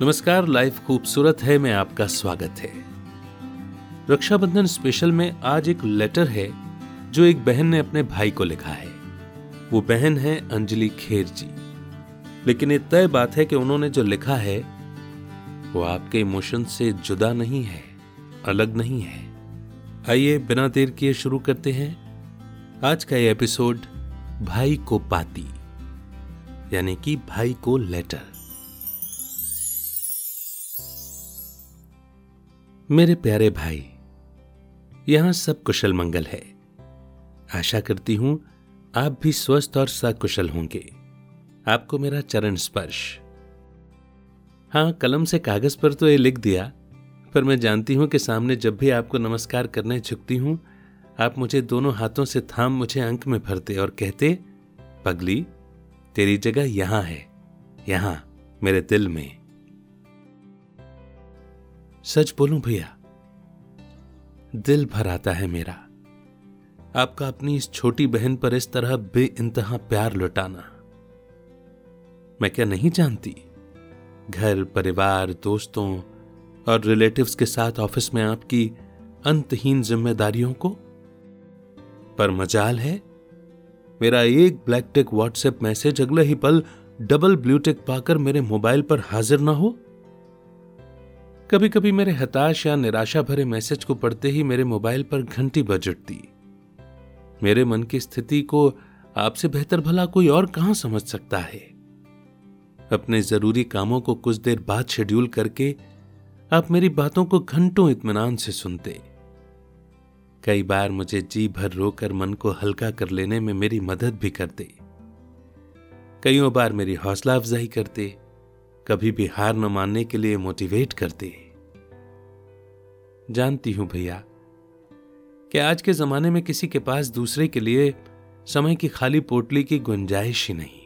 नमस्कार, लाइफ खूबसूरत है में आपका स्वागत है। रक्षाबंधन स्पेशल में आज एक लेटर है जो एक बहन ने अपने भाई को लिखा है। वो बहन है अंजलि खेर जी, लेकिन ये तय बात है कि उन्होंने जो लिखा है वो आपके इमोशन से जुदा नहीं है, अलग नहीं है। आइए बिना देर किए शुरू करते हैं आज का ये एपिसोड, भाई को पाती, यानी कि भाई को लेटर। मेरे प्यारे भाई, यहां सब कुशल मंगल है। आशा करती हूं आप भी स्वस्थ और सकुशल होंगे। आपको मेरा चरण स्पर्श। हां, कलम से कागज पर तो ये लिख दिया, पर मैं जानती हूं कि सामने जब भी आपको नमस्कार करने झुकती हूं, आप मुझे दोनों हाथों से थाम मुझे अंक में भरते और कहते, पगली तेरी जगह यहां है, यहां मेरे दिल में। सच बोलूं भैया, दिल भर आता है मेरा आपका अपनी इस छोटी बहन पर इस तरह बेइंतहा प्यार लुटाना। मैं क्या नहीं जानती, घर परिवार दोस्तों और रिलेटिव्स के साथ ऑफिस में आपकी अंतहीन जिम्मेदारियों को। पर मजाल है, मेरा एक ब्लैक टिक व्हाट्सएप मैसेज अगले ही पल डबल ब्लू टिक पाकर मेरे मोबाइल पर हाजिर ना हो। कभी कभी मेरे हताश या निराशा भरे मैसेज को पढ़ते ही मेरे मोबाइल पर घंटी बज उठती। मेरे मन की स्थिति को आपसे बेहतर भला कोई और कहां समझ सकता है। अपने जरूरी कामों को कुछ देर बाद शेड्यूल करके आप मेरी बातों को घंटों इत्मीनान से सुनते। कई बार मुझे जी भर रोकर मन को हल्का कर लेने में मेरी मदद भी करते। कईयों बार मेरी हौसला अफजाई करते, कभी भी हार न मानने के लिए मोटिवेट करते। जानती हूं भैया कि आज के जमाने में किसी के पास दूसरे के लिए समय की खाली पोटली की गुंजाइश ही नहीं,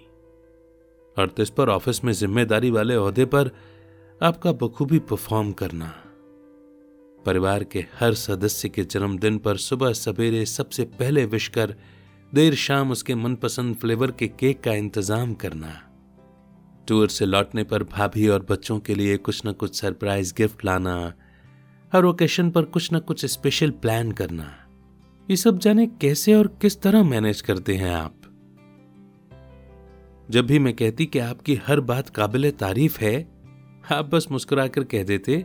और इस पर ऑफिस में जिम्मेदारी वाले ओहदे पर आपका बखूबी परफॉर्म करना, परिवार के हर सदस्य के जन्मदिन पर सुबह सवेरे सबसे पहले विश कर देर शाम उसके मनपसंद फ्लेवर के केक का इंतजाम करना, टूर से लौटने पर भाभी और बच्चों के लिए कुछ न कुछ सरप्राइज गिफ्ट लाना, हर ओकेशन पर कुछ न कुछ स्पेशल प्लान करना, ये सब जाने कैसे और किस तरह मैनेज करते हैं आप। जब भी मैं कहती कि आपकी हर बात काबिले तारीफ है, आप बस मुस्कुरा कर कह देते,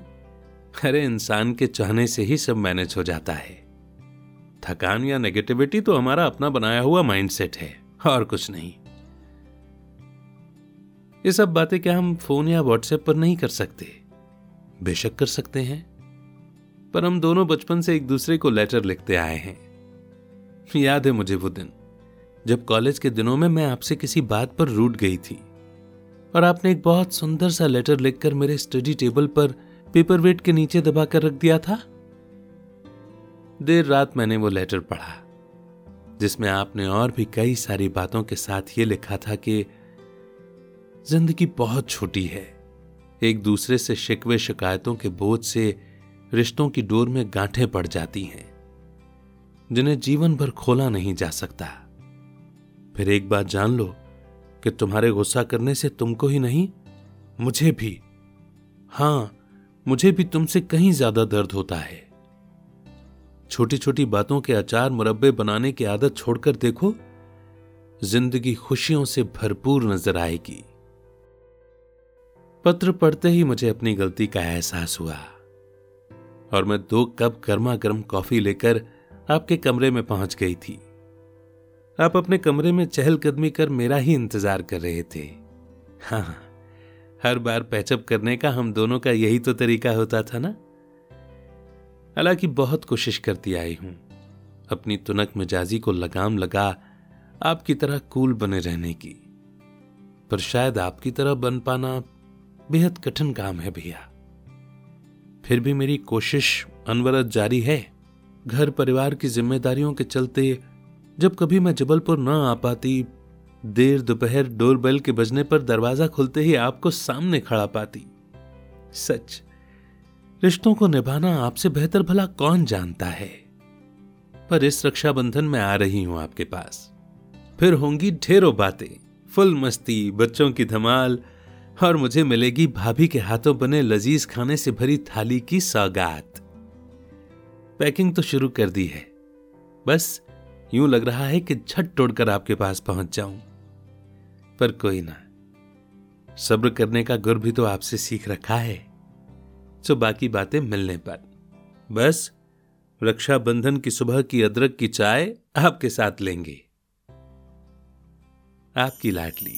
अरे इंसान के चाहने से ही सब मैनेज हो जाता है। थकान या नेगेटिविटी तो हमारा अपना बनाया हुआ माइंडसेट है, और कुछ नहीं। ये सब बातें क्या हम फोन या व्हाट्सएप पर नहीं कर सकते? बेशक कर सकते हैं, पर हम दोनों बचपन से एक दूसरे को लेटर लिखते आए हैं। याद है मुझे वो दिन जब कॉलेज के दिनों में मैं आपसे किसी बात पर रूठ गई थी और आपने एक बहुत सुंदर सा लेटर लिखकर मेरे स्टडी टेबल पर पेपरवेट के नीचे दबाकर रख दिया था। देर रात मैंने वो लेटर पढ़ा, जिसमें आपने और भी कई सारी बातों के साथ ये लिखा था कि जिंदगी बहुत छोटी है, एक दूसरे से शिकवे शिकायतों के बोझ से रिश्तों की डोर में गांठें पड़ जाती हैं, जिन्हें जीवन भर खोला नहीं जा सकता। फिर एक बात जान लो कि तुम्हारे गुस्सा करने से तुमको ही नहीं, मुझे भी, हाँ मुझे भी तुमसे कहीं ज्यादा दर्द होता है। छोटी छोटी बातों के अचार मुरब्बे बनाने की आदत छोड़कर देखो, जिंदगी खुशियों से भरपूर नजर आएगी। पत्र पढ़ते ही मुझे अपनी गलती का एहसास हुआ और मैं 2 कप गर्मा गर्म कॉफी लेकर आपके कमरे में पहुंच गई थी। आप अपने कमरे में चहलकदमी कर मेरा ही इंतजार कर रहे थे। हाँ, हर बार पैचअप करने का हम दोनों का यही तो तरीका होता था ना। हालांकि बहुत कोशिश करती आई हूं अपनी तुनक मिजाजी को लगाम लगा आपकी तरह कूल बने रहने की, पर शायद आपकी तरह बन पाना बेहद कठिन काम है भैया। फिर भी मेरी कोशिश अनवरत जारी है। घर परिवार की जिम्मेदारियों के चलते जब कभी मैं जबलपुर ना आ पाती, देर दोपहर डोरबेल के बजने पर दरवाजा खुलते ही आपको सामने खड़ा पाती। सच, रिश्तों को निभाना आपसे बेहतर भला कौन जानता है। पर इस रक्षाबंधन में आ रही हूं आपके पास, फिर होंगी ढेरों बातें, फुल मस्ती, बच्चों की धमाल, और मुझे मिलेगी भाभी के हाथों बने लजीज खाने से भरी थाली की सौगात। पैकिंग तो शुरू कर दी है, बस यूं लग रहा है कि झट तोड़कर आपके पास पहुंच जाऊं। पर कोई ना, सब्र करने का गुर भी तो आपसे सीख रखा है। तो बाकी बातें मिलने पर, बस रक्षाबंधन की सुबह की अदरक की चाय आपके साथ लेंगे। आपकी लाडली।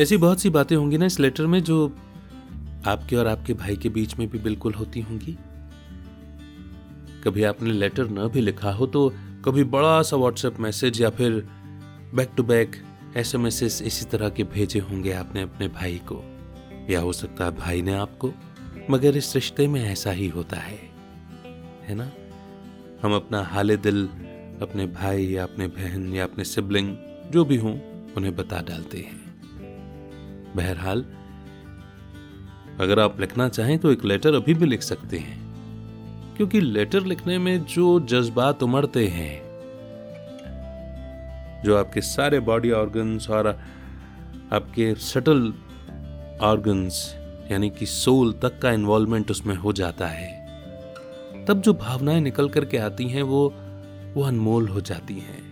ऐसी बहुत सी बातें होंगी ना इस लेटर में, जो आपके और आपके भाई के बीच में भी बिल्कुल होती होंगी। कभी आपने लेटर न भी लिखा हो तो कभी बड़ा सा व्हाट्सएप मैसेज या फिर बैक टू बैक एसएमएस इसी तरह के भेजे होंगे आपने अपने भाई को, या हो सकता है भाई ने आपको। मगर इस रिश्ते में ऐसा ही होता है ना? हम अपना हाल दिल अपने भाई या अपने बहन या अपने सिबलिंग जो भी हों उन्हें बता डालते हैं। बहरहाल, अगर आप लिखना चाहें तो एक लेटर अभी भी लिख सकते हैं, क्योंकि लेटर लिखने में जो जज्बात उमड़ते हैं, जो आपके सारे बॉडी ऑर्गन्स और आपके सटल ऑर्गन्स यानी कि सोल तक का इन्वॉल्वमेंट उसमें हो जाता है, तब जो भावनाएं निकल करके आती हैं वो अनमोल हो जाती हैं,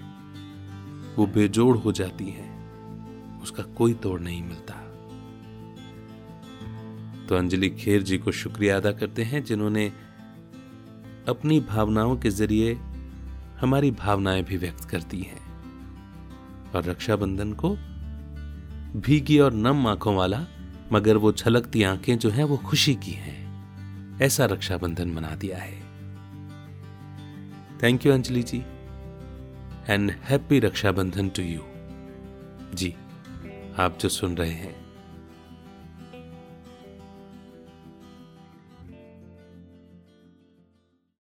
वो बेजोड़ हो जाती हैं, उसका कोई तोड़ नहीं मिलता। तो अंजलि खेर जी को शुक्रिया अदा करते हैं, जिन्होंने अपनी भावनाओं के जरिए हमारी भावनाएं भी व्यक्त करती हैं और रक्षाबंधन को भीगी और नम आंखों वाला, मगर वो छलकती आंखें जो हैं वो खुशी की हैं, ऐसा रक्षाबंधन मना दिया है। Thank you Anjali ji, and happy Rakshabandhan to you. जी, आप जो सुन रहे हैं